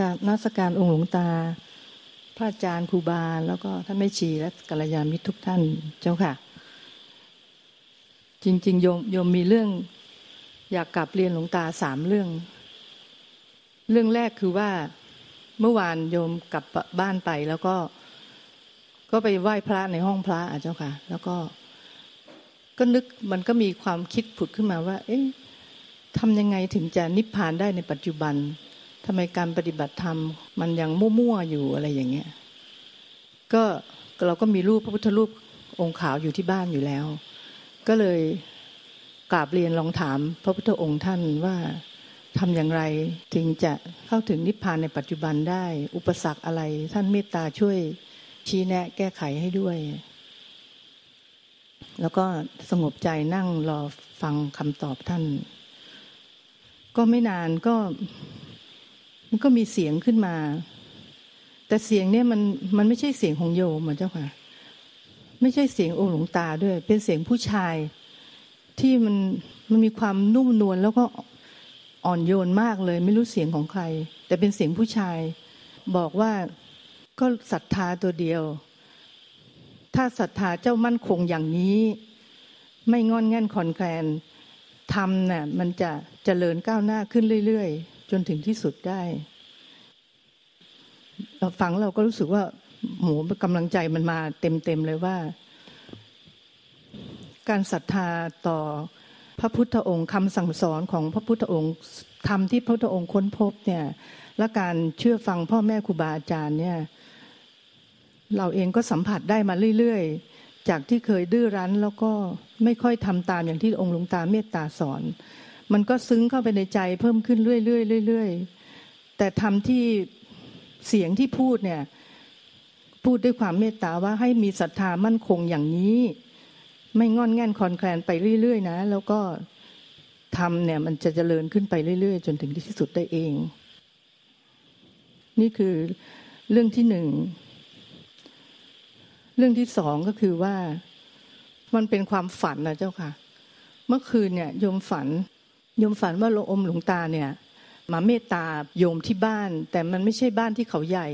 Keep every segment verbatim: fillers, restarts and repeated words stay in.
กราบนมัสการองค์หลวงตาพระอาจารย์ครูบาแล้วก็ท่านแม่ชีและกัลยาณมิตรทุกท่านเจ้าค่ะจริงๆโยมโยมมีเรื่องอยากกลับเรียนหลวงตาสามเรื่องเรื่องแรกคือว่าเมื่อวานโยมกลับบ้านไปแล้วก็ก็ไปไหว้พระในห้องพระอ่ะเจ้าค่ะแล้วก็ก็นึกมันก็มีความคิดผุดขึ้นมาว่าเอ๊ะทำยังไงถึงจะนิพพานได้ในปัจจุบันทำไมการปฏิบัติธรรมมันยังมั่วๆอยู่อะไรอย่างเงี้ยก็เราก็มีรูปพระพุทธรูปองค์ขาวอยู่ที่บ้านอยู่แล้วก็เลยกราบเรียนลองถามพระพุทธองค์ท่านว่าทำอย่างไรถึงจะเข้าถึงนิพพานในปัจจุบันได้อุปสรรคอะไรท่านเมตตาช่วยชี้แนะแก้ไขให้ด้วยแล้วก็สงบใจนั่งรอฟังคำตอบท่านก็ไม่นานก็มันก็มีเสียงขึ้นมาแต่เสียงเนี่ยมันมันไม่ใช่เสียงของโยมเจ้าค่ะไม่ใช่เสียงองค์หลวงตาด้วยเป็นเสียงผู้ชายที่มันมันมีความนุ่มนวลแล้วก็อ่อนโยนมากเลยไม่รู้เสียงของใครแต่เป็นเสียงผู้ชายบอกว่าก็ศรัทธาตัวเดียวถ้าศรัทธาเจ้ามั่นคงอย่างนี้ไม่งอนแง่นคลอนแคลนธรรมน่ะมันจะเจริญก้าวหน้าขึ้นเรื่อยๆจนถึงที่สุดได้ฟังเราก็รู้สึกว่าโหกำลังใจมันมาเต็มๆเลยว่าการศรัทธาต่อพระพุทธองค์คำสั่งสอนของพระพุทธองค์คำที่พระพุทธองค์ค้นพบเนี่ยและการเชื่อฟังพ่อแม่ครูบาอาจารย์เนี่ยเราเองก็สัมผัสได้มาเรื่อยๆจากที่เคยดื้อรั้นแล้วก็ไม่ค่อยทำตามอย่างที่องค์หลวงตาเมตตาสอนมันก็ซึ้งเข้าไปในใจเพิ่มขึ้นเรื่อยๆเรื่อยๆแต่ทำที่เสียงที่พูดเนี่ยพูดด้วยความเมตตาว่าให้มีศรัทธามั่นคงอย่างนี้ไม่งอนแง่นคลอนแคลนไปเรื่อยๆนะแล้วก็ทำเนี่ยมันจะเจริญขึ้นไปเรื่อยๆจนถึงที่สุดได้เองนี่คือเรื่องที่หนึ่งเรื่องที่สองก็คือว่ามันเป็นความฝันนะเจ้าค่ะเมื่อคืนเนี่ยโยมฝันโยมฝันว่าองค์หลวงตาเนี่ยมาเมตตาโยมที่บ้านแต่มันไม่ใช่บ้านที่เขาใหญ่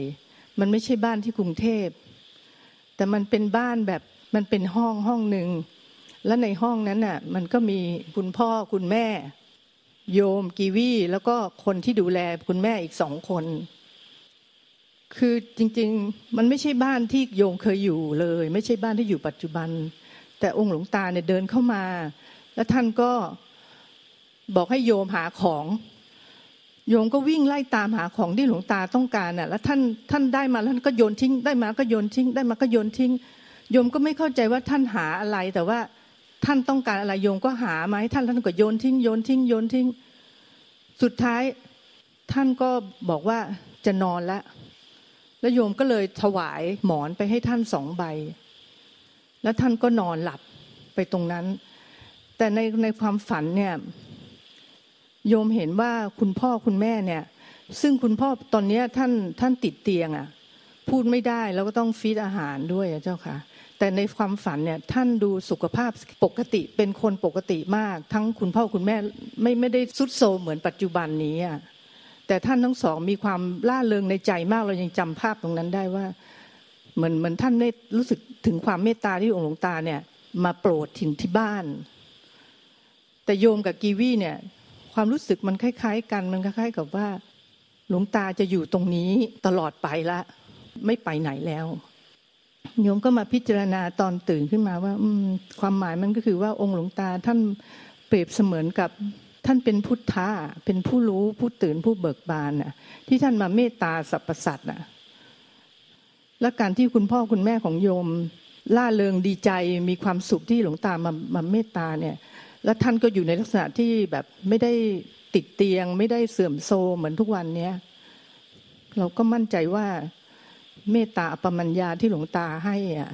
มันไม่ใช่บ้านที่กรุงเทพแต่มันเป็นบ้านแบบมันเป็นห้องห้องหนึ่งและในห้องนั้นน่ะมันก็มีคุณพ่อคุณแม่โยมกีวีแล้วก็คนที่ดูแลคุณแม่อีกสองคนคือจริงๆมันไม่ใช่บ้านที่โยมเคยอยู่เลยไม่ใช่บ้านที่อยู่ปัจจุบันแต่องค์หลวงตาเนี่ยเดินเข้ามาแล้วท่านก็บอกให้โยมหาของโยมก็วิ่งไล่ตามหาของที่หลวงตาต้องการน่ะแล้วท่านท่านได้มาแล้วท่านก็โยนทิ้งได้มาก็โยนทิ้งได้มาก็โยนทิ้งโยมก็ไม่เข้าใจว่าท่านหาอะไรแต่ว่าท่านต้องการอะไรโยมก็หามาให้ท่านท่านก็โยนทิ้งโยนทิ้งโยนทิ้งสุดท้ายท่านก็บอกว่าจะนอนแล้วแล้วโยมก็เลยถวายหมอนไปให้ท่านสองใบแล้วท่านก็นอนหลับไปตรงนั้นแต่ในในความฝันเนี่ยโยมเห็นว่าคุณพ่อคุณแม่เนี่ยซึ่งคุณพ่อตอนนี้ท่านท่านติดเตียงอ่ะพูดไม่ได้แล้วก็ต้องฟีดอาหารด้วยเจ้าค่ะแต่ในความฝันเนี่ยท่านดูสุขภาพปกติเป็นคนปกติมากทั้งคุณพ่อคุณแม่ไม่ไม่ได้ทรุดโทรมเหมือนปัจจุบันนี้อ่ะแต่ท่านทั้งสองมีความร่าเริงในใจมากเรายังจำภาพตรงนั้นได้ว่าเหมือนเหมือนท่านได้รู้สึกถึงความเมตตาที่องค์หลวงตาเนี่ยมาโปรดถึงที่บ้านแต่โยมกับกีวีเนี่ยความรู้สึกมันคล้ายๆกันมันคล้ายๆกับว่าหลวงตาจะอยู่ตรงนี้ตลอดไปละไม่ไปไหนแล้วโยมก็มาพิจารณาตอนตื่นขึ้นมาว่าความหมายมันก็คือว่าองค์หลวงตาท่านเปรียบเสมือนกับท่านเป็นพุทธะเป็นผู้รู้ผู้ตื่นผู้เบิกบานน่ะที่ท่านมาเมตตาสรรพสัตว์น่ะและการที่คุณพ่อคุณแม่ของโยมล่าเริงดีใจมีความสุขที่หลวงตามามาเมตตาเนี่ยและท่านก็อยู่ในลักษณะที่แบบไม่ได้ติดเตียงไม่ได้เสื่อมโทรมเหมือนทุกวันเนี้ยเราก็มั่นใจว่าเมตตาอัปปมัญญาที่หลวงตาให้อ่ะ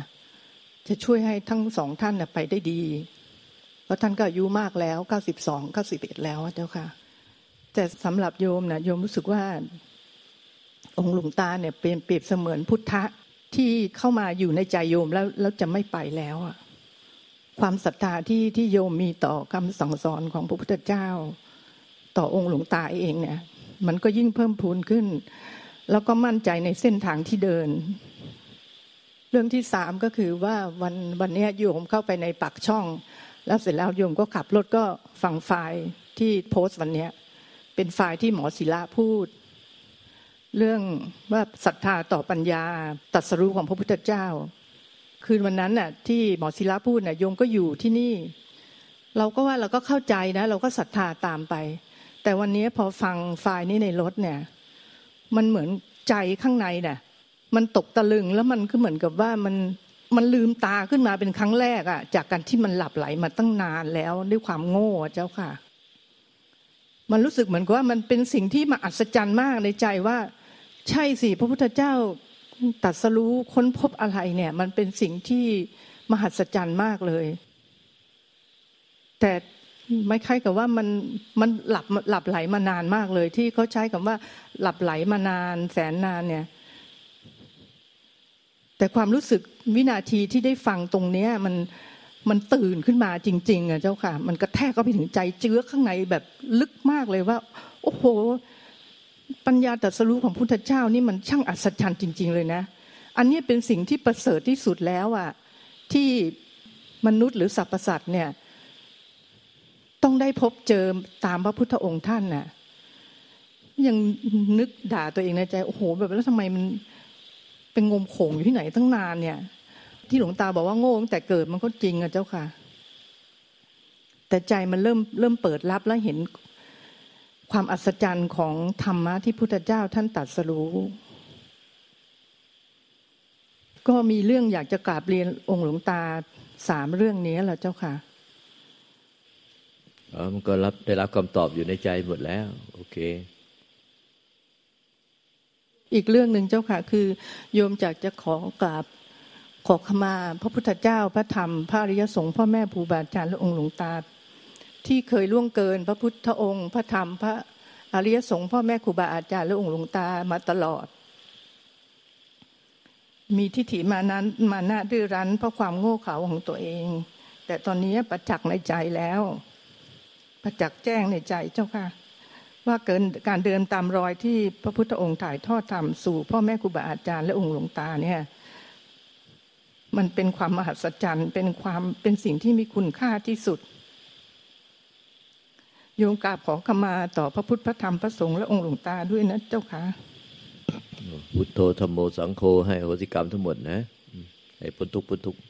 จะช่วยให้ทั้งสองท่านน่ะไปได้ดีเพราะท่านก็อายุมากแล้วเก้าสิบสอง เก้าสิบเอ็ดแล้วเจ้าค่ะแต่สำหรับโยมน่ะโยมรู้สึกว่าองค์หลวงตาเนี่ยเปรียบเสมือนพุทธะที่เข้ามาอยู่ในใจโยมแล้วแล้วจะไม่ไปแล้วอ่ะความศรัทธาที่ที่โยมมีต่อคำสั่งสอนของพระพุทธเจ้าต่อองค์หลวงตาเองเนี่ย มันก็ยิ่งเพิ่มพูนขึ้นแล้วก็มั่นใจในเส้นทางที่เดินเรื่องที่สามก็คือว่าวันวันนี้โยมเข้าไปในปากช่องแล้วเสร็จแล้วโยมก็ขับรถก็ฟังไฟล์ที่โพสต์วันนี้เป็นไฟล์ที่หมอศิละพูดเรื่องว่าศรัทธาต่อปัญญาตรัสรู้ของพระพุทธเจ้าคืนวันนั้นน่ะที่หมอศิละพูดน่ะโยมก็อยู่ที่นี่เราก็ว่าเราก็เข้าใจนะเราก็ศรัทธาตามไปแต่วันนี้พอฟังไฟล์นี้ในรถเนี่ยมันเหมือนใจข้างในน่ะมันตกตะลึงแล้วมันก็เหมือนกับว่ามันมันลืมตาขึ้นมาเป็นครั้งแรกอ่ะจากการที่มันหลับไหลมาตั้งนานแล้วด้วยความโง่เจ้าค่ะมันรู้สึกเหมือนกับว่ามันเป็นสิ่งที่มหัศจรรย์มากในใจว่าใช่สิพระพุทธเจ้าตรัสรู้ค้นพบอะไรเนี่ยมันเป็นสิ่งที่มหัศจรรย์มากเลยแต่ไม่คล้ายกับว่ามันมันหลับหลับไหลมานานมากเลยที่เขาใช้คำว่าหลับไหลมานานแสนนานเนี่ยแต่ความรู้สึกวินาทีที่ได้ฟังตรงนี้มันมันตื่นขึ้นมาจริงๆอ่ะเจ้าค่ะมันกระแทกเข้าไปถึงใจเจื้อข้างในแบบลึกมากเลยว่าโอ้โหปัญญาตรัสรู้ของพุทธเจ้านี่มันช่างอัศจรรย์จริงๆเลยนะอันนี้เป็นสิ่งที่ประเสริฐที่สุดแล้วอ่ะที่มนุษย์หรือสรรพสัตว์เนี่ยต้องได้พบเจอตามพระพุทธองค์ท่านน่ะยังนึกด่าตัวเองในใจโอ้โหแบบแล้วทำไมมันเป็นงมโขงอยู่ที่ไหนตั้งนานเนี่ยที่หลวงตาบอกว่าโง่ตั้งแต่เกิดมันก็จริงอ่ะเจ้าค่ะแต่ใจมันเริ่มเริ่มเปิดรับแล้วเห็นความอัศจรรย์ของธรรมะที่พุทธเจ้าท่านตรัสรู้ก็มีเรื่องอยากจะกราบเรียนองค์หลวงตาสามเรื่องนี้แหละเจ้าค่ะอ๋อมันก็รับได้รับคำตอบอยู่ในใจหมดแล้วโอเคอีกเรื่องนึงเจ้าค่ะคือโยมอยากจะขอกราบขอขมาพระพุทธเจ้าพระธรรมพระอริยสงฆ์พ่อแม่ครูบาอาจารย์และองค์หลวงตาที่เคยล่วงเกินพระพุทธองค์พระธรรมพระอริยสงฆ์พ่อแม่ครูบาอาจารย์และองค์หลวงตามาตลอดมีทิฏฐิมานั้นมานะดื้อรั้นเพราะความโง่เขลาของตัวเองแต่ตอนนี้ประจักษ์ในใจแล้วประจักษ์แจ้งในใจเจ้าค่ะว่าเกินการเดินตามรอยที่พระพุทธองค์ถ่ายทอดธรรมสู่พ่อแม่ครูบาอาจารย์และองค์หลวงตาเนี่ยมันเป็นความมหัศจรรย์เป็นความเป็นสิ่งที่มีคุณค่าที่สุดโยมกราบขอขมาต่อพระพุทธพระธรรมพระสงฆ์และองค์หลวงตาด้วยนะเจ้าค่ะพุทโธธัมโมสังโฆให้อโหสิกรรมทั้งหมดนะให้พ้นทุกข์พ้นทุกข์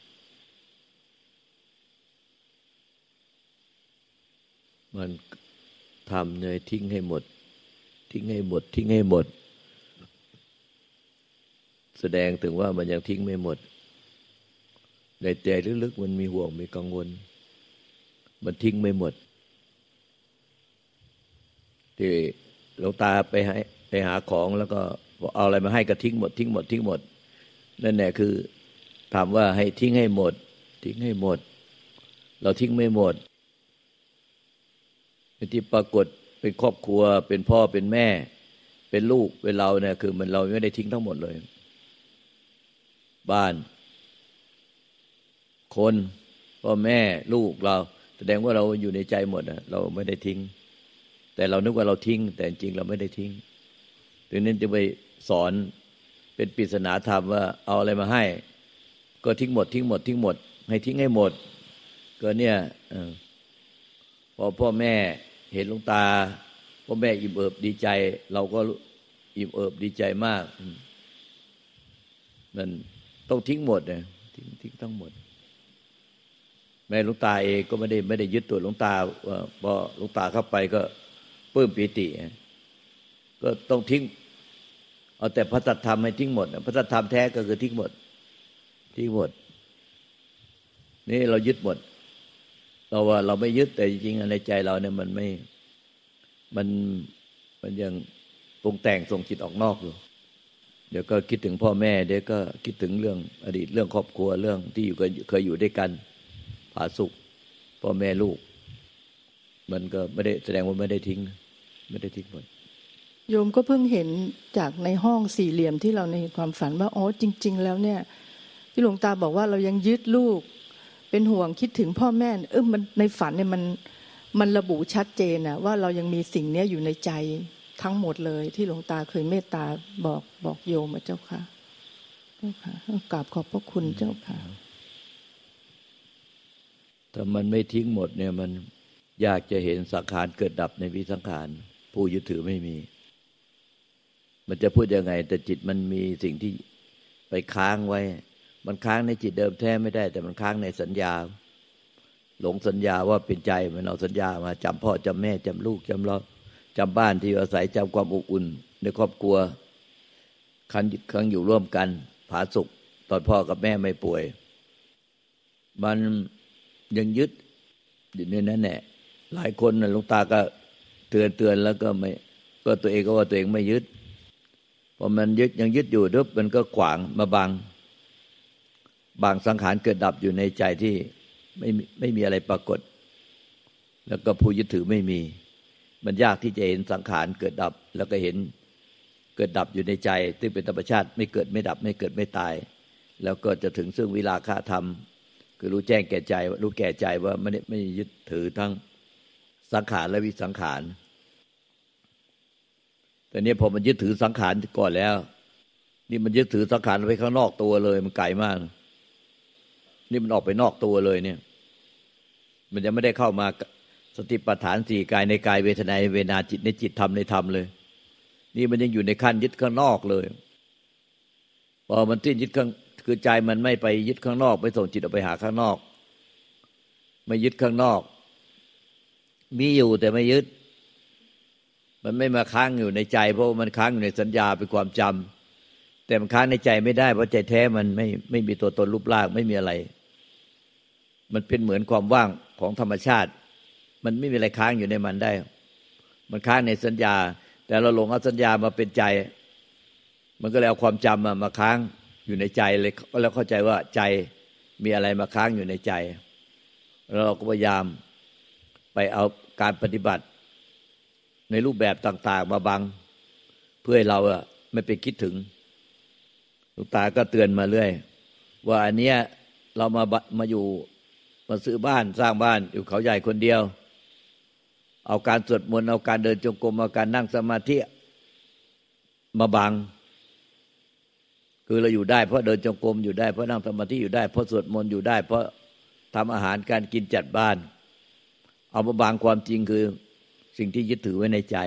มันทำเลยทิ้งให้หมดทิ้งให้หมดทิ้งให้หมดแสดงถึงว่ามันยังทิ้งไม่หมดในใจลึกๆมันมีห่วงมีกังวลมันทิ้งไม่หมดที่หลวงตาไปให้ไปหาของแล้วก็เอาอะไรมาให้ก็ทิ้งหมดทิ้งหมดทิ้งหมดนั่นแหละคือถามว่าให้ทิ้งให้หมดทิ้งให้หมดเราทิ้งไม่หมดที่ปรากฏเป็นครอบครัวเป็นพ่อเป็นแม่เป็นลูกเป็นเราเนี่ยคือมันเราไม่ได้ทิ้งทั้งหมดเลยบ้านคนพ่อแม่ลูกเราแสดงว่าเราอยู่ในใจหมดนะเราไม่ได้ทิ้งแต่เรานึกว่าเราทิ้งแต่จริงเราไม่ได้ทิ้งถึงนั้นจะไปสอนเป็นปริศนาธรรมว่าเอาอะไรมาให้ก็ทิ้งหมดทิ้งหมดทิ้งหมดให้ทิ้งให้หมดก็เนี่ยพอพ่อแม่เห็นหลวงตาพ่อแม่อิ่มเอิบดีใจเราก็อิ่มเอิบดีใจมากมันต้องทิ้งหมดนะทิ้งทิ้งทั้งหมดแม่หลวงตาเองก็ไม่ได้ไม่ได้ยึดตัวหลวงตาว่าพอหลวงตาเข้าไปก็ปลื้มปิติก็ต้องทิ้งเอาแต่พระธรรมให้ทิ้งหมดพระธรรมแท้ก็คือทิ้งหมดทิ้งหมดนี่เรายึดหมดเราว่าเราไม่ยึดแต่จริงๆในใจเราเนี่ยมันไม่มันมันยังปรุงแต่งส่งจิตออกนอกอยู่เดี๋ยวก็คิดถึงพ่อแม่เดี๋ยวก็คิดถึงเรื่องอดีตเรื่องครอบครัวเรื่องที่อยู่กันเคยอยู่ด้วยกันผาสุกพ่อแม่ลูกมันก็ไม่ได้แสดงว่าไม่ได้ทิ้งไม่ได้ทิ้งหมดโยมก็เพิ่งเห็นจากในห้องสี่เหลี่ยมที่เราในความฝันว่าอ๋อจริงๆแล้วเนี่ยที่หลวงตาบอกว่าเรายังยึดลูกเป็นห่วงคิดถึงพ่อแม่เออมันในฝันเนี่ยมันมันระบุชัดเจนนะว่าเรายังมีสิ่งนี้อยู่ในใจ ทั้งหมดเลยที่หลวงตาเคยเมตตาบอกบอกโยมเจ้าค่ะเจ้าค่ะกราบขอบพระคุณเจ้าค่ะแต่มันไม่ทิ้งหมดเนี่ยมันยากจะเห็นสังขารเกิดดับในวิสังขารผู้ยึดถือไม่มีมันจะพูดยังไงแต่จิตมันมีสิ่งที่ไปค้างไว้มันค้างในจิตเดิมแท้ไม่ได้แต่มันค้างในสัญญาหลงสัญญาว่าเป็นใจมันเอาสัญญามาจำพ่อจำแม่จำลูกจำเราจำบ้านที่อาศัยจำความอบอุ่นในครอบครัวครั้งอยู่ร่วมกันผาสุกตอนพ่อกับแม่ไม่ป่วยมันยังยึดอยู่ในนั้นแหละหลายคนน่ะหลวงตาก็เตือนเตือนแล้วก็ไม่ก็ตัวเองก็ว่าตัวเองไม่ยึดพอมันยึดยังยึดอยู่ดึบมันก็ขวางมาบังบางสังขารเกิดดับอยู่ในใจที่ไม่ไม่มีอะไรปรากฏแล้วก็ผู้ยึดถือไม่มีมันยากที่จะเห็นสังขารเกิดดับแล้วก็เห็นเกิดดับอยู่ในใจซึ่งเป็นธรรมชาติไม่เกิดไม่ดับไม่เกิดไม่ตายแล้วก็จะถึงซึ่งวิราคะธรรมคือรู้แจ้งแก่ใจรู้แก่ใจว่าไม่ได้ไม่ยึดถือทั้งสังขารและวิสังขารแต่นี้พอมันยึดถือสังขารก่อนแล้วนี่มันยึดถือสังขารไปข้างนอกตัวเลยมันไกลมากนี่มันออกไปนอกตัวเลยเนี่ยมันจะไม่ได้เข้ามาสติปัฏฐานสี่กายในกายเวทนาในเวทนาจิตในจิตธรรมในธรรมเลยนี่มันยังอยู่ในขั้นยึดข้างนอกเลยพอมันที่ยึดข้างคือใจมันไม่ไปยึดข้างนอกไม่ส่งจิตออกไปหาข้างนอกไม่ยึดข้างนอกมีอยู่แต่ไม่ยึดมันไม่มาค้างอยู่ในใจเพราะมันค้างอยู่ในสัญญาเป็นความจำแต่มันค้างในใจไม่ได้เพราะใจแท้มันไม่ไม่มีตัวตนรูปร่างไม่มีอะไรมันเป็นเหมือนความว่างของธรรมชาติมันไม่มีอะไรค้างอยู่ในมันได้มันค้างในสัญญาแต่เราหลงเอาสัญญามาเป็นใจมันก็เลยเอาความจำมามาค้างอยู่ในใจเลยแล้วเข้าใจว่าใจมีอะไรมาค้างอยู่ในใจเราก็พยายามไปเอาการปฏิบัติในรูปแบบต่างๆมาบังเพื่อเราอะไม่ไปคิดถึงหลวงตาก็เตือนมาเรื่อยว่าอันเนี้ยเรามามาอยู่มาซื้อบ้านสร้างบ้านอยู่เขาใหญ่คนเดียวเอาการสวดมนต์เอาการเดินจงกรมเอาการนั่งสมาธิมาบังคือเราอยู่ได้เพราะเดินจงกรมอยู่ได้เพราะนั่งสมาธิอยู่ได้เพราะสวดมนต์อยู่ได้เพราะทำอาหารการกินจัดบ้านเอามาบังความจริงคือสิ่งที่ยึดถือไว้ในใจ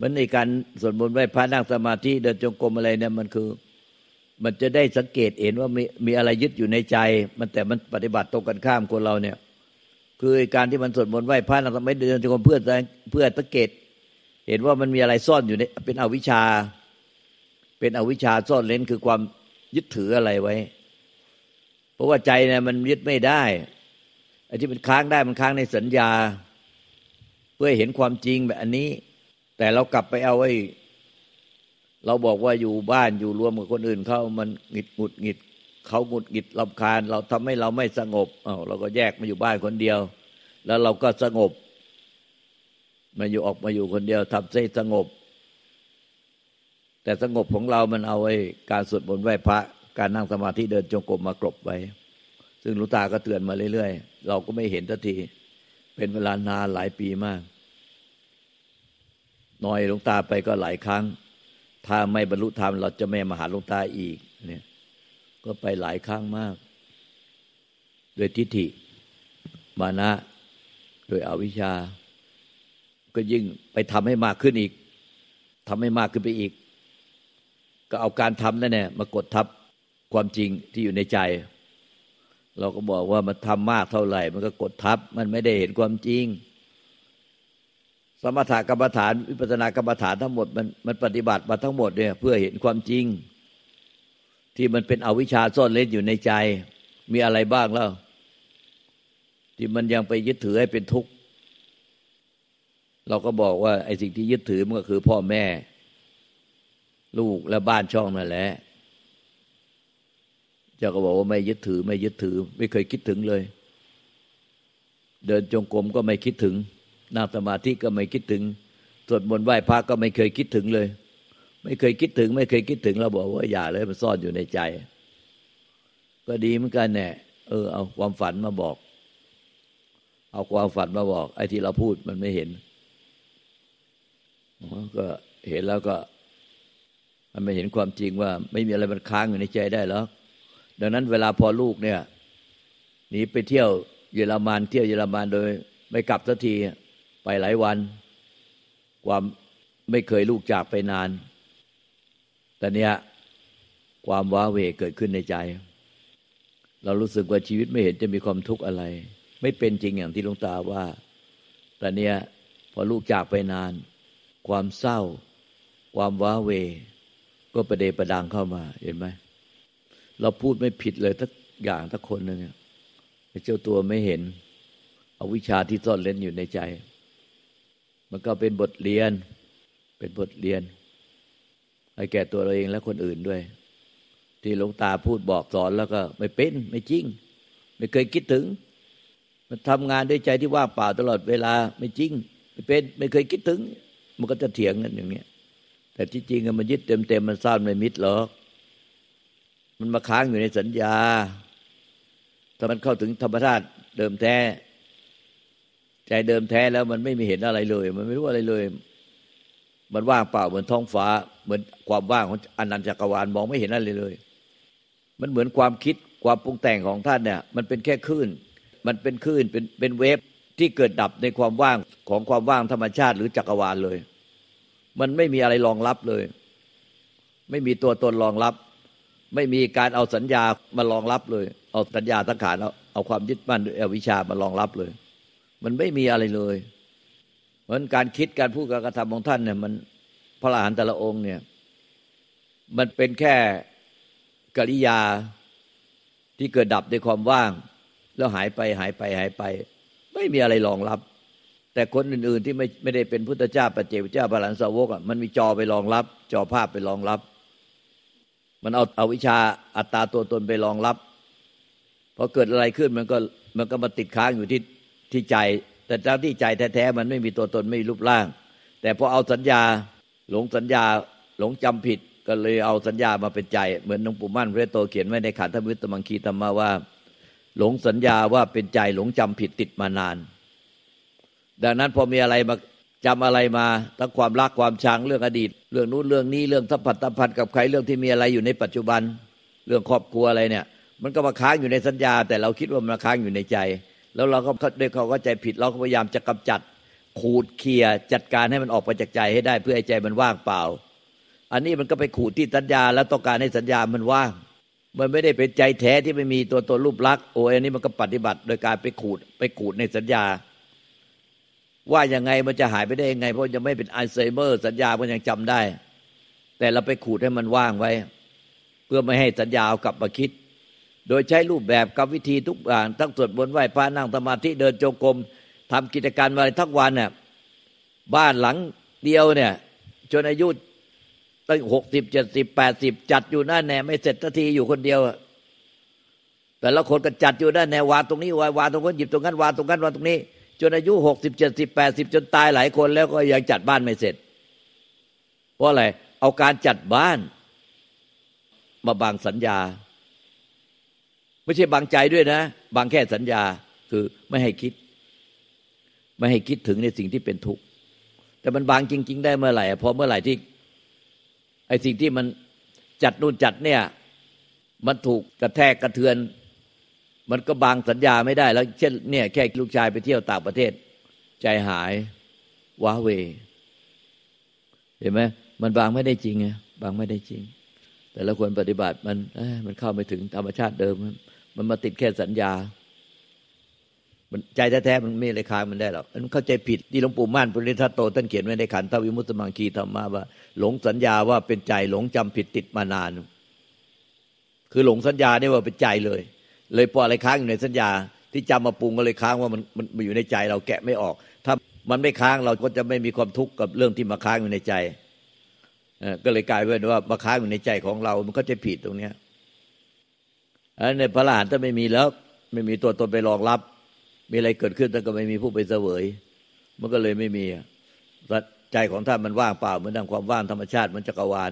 มันในการสวดมนต์ไหว้พระนั่งสมาธิเดินจงกรมอะไรเนี่ยมันคือมันจะได้สังเกตเห็นว่ามีมีอะไรยึดอยู่ในใจมันแต่มันปฏิบัติตรงกันข้ามคนเราเนี่ยคือการที่มันสวดมนต์ไหว้พระนั่งสมาธิเดินจงกรมเพื่อเพื่อสังเกตเห็นว่ามันมีอะไรซ่อนอยู่ในเป็นอวิชชาเป็นอวิชชาซ่อนเร้นคือความยึดถืออะไรไว้เพราะว่าใจเนี่ยมันยึดไม่ได้ไอ้ที่มันค้างได้มันค้างในสัญญาเพื่อเห็นความจริงแบบอันนี้แต่เรากลับไปเอาไว้เราบอกว่าอยู่บ้านอยู่รวมกับคนอื่นเขามันหงุดหงิดหงิดเขาหงุดหงิดรำคาญเราทำให้เราไม่สงบอ้าวเราก็แยกมาอยู่บ้านคนเดียวแล้วเราก็สงบมาอยู่ออกมาอยู่คนเดียวทำให้สงบแต่สงบของเรามันเอาไอ้การสวดมนต์ไหว้พระการนั่งสมาธิเดินจงกรมมากรบไว้ซึ่งหลวงตาก็เตือนมาเรื่อยๆเราก็ไม่เห็นสักทีเป็นเวลานานหลายปีมากน้อยหลวงตาไปก็หลายครั้งถ้าไม่บรรลุธรรมเราจะไม่มาหาหลวงตาอีกเนี่ยก็ไปหลายครั้งมากโดยทิฏฐิมานะโดยอวิชชาก็ยิ่งไปทำให้มากขึ้นอีกทำให้มากขึ้นไปอีกก็เอาการทำนั่นแหละมากดทับความจริงที่อยู่ในใจเราก็บอกว่ามันทำมากเท่าไหร่มันก็กดทับมันไม่ได้เห็นความจริงสมถกรรมฐานวิปัสสนากรรมฐานทั้งหมดมันมันปฏิบัติมาทั้งหมดเนี่ยเพื่อเห็นความจริงที่มันเป็นอวิชชาซ่อนเร้นอยู่ในใจมีอะไรบ้างแล้วที่มันยังไปยึดถือให้เป็นทุกข์เราก็บอกว่าไอ้สิ่งที่ยึดถือมันก็คือพ่อแม่ลูกและบ้านช่องนั่นแหละเจ้าก็บอกว่าไม่ยึดถือไม่ยึดถือไม่เคยคิดถึงเลยเดินจงกรมก็ไม่คิดถึงนั่งสมาธิก็ไม่คิดถึงสวดมนต์ไหว้พระก็ไม่เคยคิดถึงเลยไม่เคยคิดถึงไม่เคยคิดถึงเราบอกว่าอย่าเลยมันซ่อนอยู่ในใจก็ดีเหมือนกันแหละเออเอาความฝันมาบอกเอาความฝันมาบอกไอ้ที่เราพูดมันไม่เห็น มันก็เห็นแล้วก็มันไม่เห็นความจริงว่าไม่มีอะไรมันค้างอยู่ในใจได้หรอกดังนั้นเวลาพอลูกเนี่ยหนีไปเที่ยวเยอรมันเที่ยวเยอรมันโดยไม่กลับสักทีไปหลายวันความไม่เคยลูกจากไปนานแต่เนี้ยความว้าเหวเกิดขึ้นในใจเรารู้สึกว่าชีวิตไม่เห็นจะมีความทุกข์อะไรไม่เป็นจริงอย่างที่หลวงตาว่าแต่เนี้ยพอลูกจากไปนานความเศร้าความว้าเหวก็ประเดประดังเข้ามาเห็นไหมเราพูดไม่ผิดเลยทั้งอย่างทั้งคนนึงเจ้าตัวไม่เห็นอวิชชาที่ซ่อนเร้นอยู่ในใจมันก็เป็นบทเรียนเป็นบทเรียนให้แก่ตัวเราเองและคนอื่นด้วยที่หลวงตาพูดบอกสอนแล้วก็ไม่เป็นไม่จริงไม่เคยคิดถึงมันทำงานด้วยใจที่ว่างเปล่าตลอดเวลาไม่จริงไม่เป็นไม่เคยคิดถึงมันก็จะเถียงกันอย่างเนี้ยแต่ที่จริงมันยึดเต็มเต็มมันซ่อนไม่มิดหรอกมันมาค้างอยู่ในสัญญาถ้ามันเข้าถึงธรรมชาติเดิมแท้ใจเดิมแท้แล้วมันไม่มีเห็นอะไรเลยมันไม่รู้อะไรเลยมันว่างเปล่าเหมือนท้องฟ้าเหมือนความว่างของอนันตจักรวาลมองไม่เห็นอะไรเลยมันเหมือนความคิดความปรุงแต่งของท่านเนี่ยมันเป็นแค่คลื่นมันเป็นคลื่นเป็นเป็นเวฟที่เกิดดับในความว่างของความว่างธรรมชาติหรือจักรวาลเลยมันไม่มีอะไรรองรับเลยไม่มีตัวตนรองรับไม่มีการเอาสัญญามารองรับเลยเอาสัญญาสังขารเอาเอาความยึดมั่นด้วยอวิชชามารองรับเลยมันไม่มีอะไรเลยเพราะฉะนั้นการคิดการพูดการกระทำของท่านเนี่ยมันพระอรหันต์แต่ละองค์เนี่ยมันเป็นแค่กิริยาที่เกิดดับด้วยความว่างแล้วหายไปหายไปหายไปไม่มีอะไรรองรับแต่คนอื่นๆที่ไม่ไม่ได้เป็นพุทธเจ้าปัจเจกเจ้าพระอรหันต์สาวกอ่ะมันมีจอไปรองรับจอภาพไปรองรับมันเอาเอาวิชาอัตตาตัวตนไปรองรับพอเกิดอะไรขึ้นมันก็มันก็มาติดค้างอยู่ที่ที่ใจแต่เจ้าที่ใจแท้ๆมันไม่มีตัวตนไม่มีรูปร่างแต่พอเอาสัญญาหลงสัญญาหลงจำผิดก็เลยเอาสัญญามาเป็นใจเหมือนหลวงปู่มั่นพระโตเขียนไว้ในขันธวิตมังคีตมาว่าหลงสัญญาว่าเป็นใจหลงจำผิดติดมานานดังนั้นพอมีอะไรมาจำอะไรมาทั้งความรักความชังเรื่องอดีตเรื่องนู้นเรื่องนี้เรื่องสัมผัสสัมพันธ์กับใครเรื่องที่มีอะไรอยู่ในปัจจุบันเรื่องครอบครัวอะไรเนี่ยมันก็มาค้างอยู่ในสัญญาแต่เราคิดว่ามันค้างอยู่ในใจแล้วเราก็ด้วยเขาก็ใจผิดเราก็พยายามจะกำจัดขูดเคลียร์จัดการให้มันออกไปจากใจให้ได้เพื่อให้ใจมันว่างเปล่าอันนี้มันก็ไปขูดที่สัญญาแล้วต้องการให้สัญญามันว่างมันไม่ได้เป็นใจแท้ที่ไม่มีตัวตนรูปลักษณ์โอ้อันนี้มันก็ปฏิบัติโดยการไปขูดไปขูดในสัญญาว่ายังไงมันจะหายไปได้ยังไงเพราะยังไม่เป็นอัลไซเมอร์สัญญามันยังจำได้แต่เราไปขูดให้มันว่างไว้เพื่อไม่ให้สัญญาเอากลับมาคิดโดยใช้รูปแบบกับวิธีทุกอย่างทั้งสวดมนต์ไหว้พระนั่งสมาธิเดินจงกรมทำกิจการอะไรทั้งวันเนี่ยบ้านหลังเดียวเนี่ยจนอายุตั้งหกสิบเจ็ดสิบแปดสิบจัดอยู่นั่นแน่ไม่เสร็จสักทีอยู่คนเดียวแต่ละคนก็จัดอยู่นั่นแน่วางตรงนี้วางวางตรงนั้นหยิบตรงนั้นวางตรงนั้นวางตรงนี้จนอายุหกสิบเจ็ดสิบแปดสิบจนตายหลายคนแล้วก็ยังจัดบ้านไม่เสร็จเพราะอะไรเอาการจัดบ้านมาบังสัญญาไม่ใช่บังใจด้วยนะบังแค่สัญญาคือไม่ให้คิดไม่ให้คิดถึงในสิ่งที่เป็นทุกข์แต่มันบังจริงๆได้เมื่อไหร่พอเมื่อไหร่ที่ไอ้สิ่งที่มันจัดนู่นจัดเนี่ยมันถูกกระแทกกระเทือนมันก็บังสัญญาไม่ได้แล้วเช่นเนี่ยแค่ลูกชายไปเที่ยวต่างประเทศใจหายว้าเหวเห็นไหมมันบังไม่ได้จริงไงบังไม่ได้จริงแต่ละคนปฏิบัติมันมันเข้าไม่ถึงธรรมชาติเดิมมันมาติดแค่สัญญามันใจแท้ๆมันไม่เลยค้างมันได้หรอกมันเข้าใจผิดที่หลวงปู่ม่านปริทัตโตท่านเขียนไว้ในขันธวิมุตติมังคีธรรมะว่าหลงสัญญาว่าเป็นใจหลงจำผิดติดมานานคือหลงสัญญาเนี่ยว่าเป็นใจเลยเลยพออะไรค้างอยู่ในสัญญาที่จำมาปรุงก็เลยค้างว่ามันมันอยู่ในใจเราแกะไม่ออกถ้ามันไม่ค้างเราก็จะไม่มีความทุกข์กับเรื่องที่มาค้างอยู่ในใจก็เลยกลายเป็นว่ามาค้างอยู่ในใจของเรามันก็จะผิดตรงนี้อันในพระอรหันต์ถ้าไม่มีแล้วไม่มีตัวตนไปรองรับมีอะไรเกิดขึ้นแต่ก็ไม่มีผู้ไปเสวยมันก็เลยไม่มีใจของท่านมันว่างเปล่าเหมือนดังความว่างธรรมชาติเหมือนจักรวาล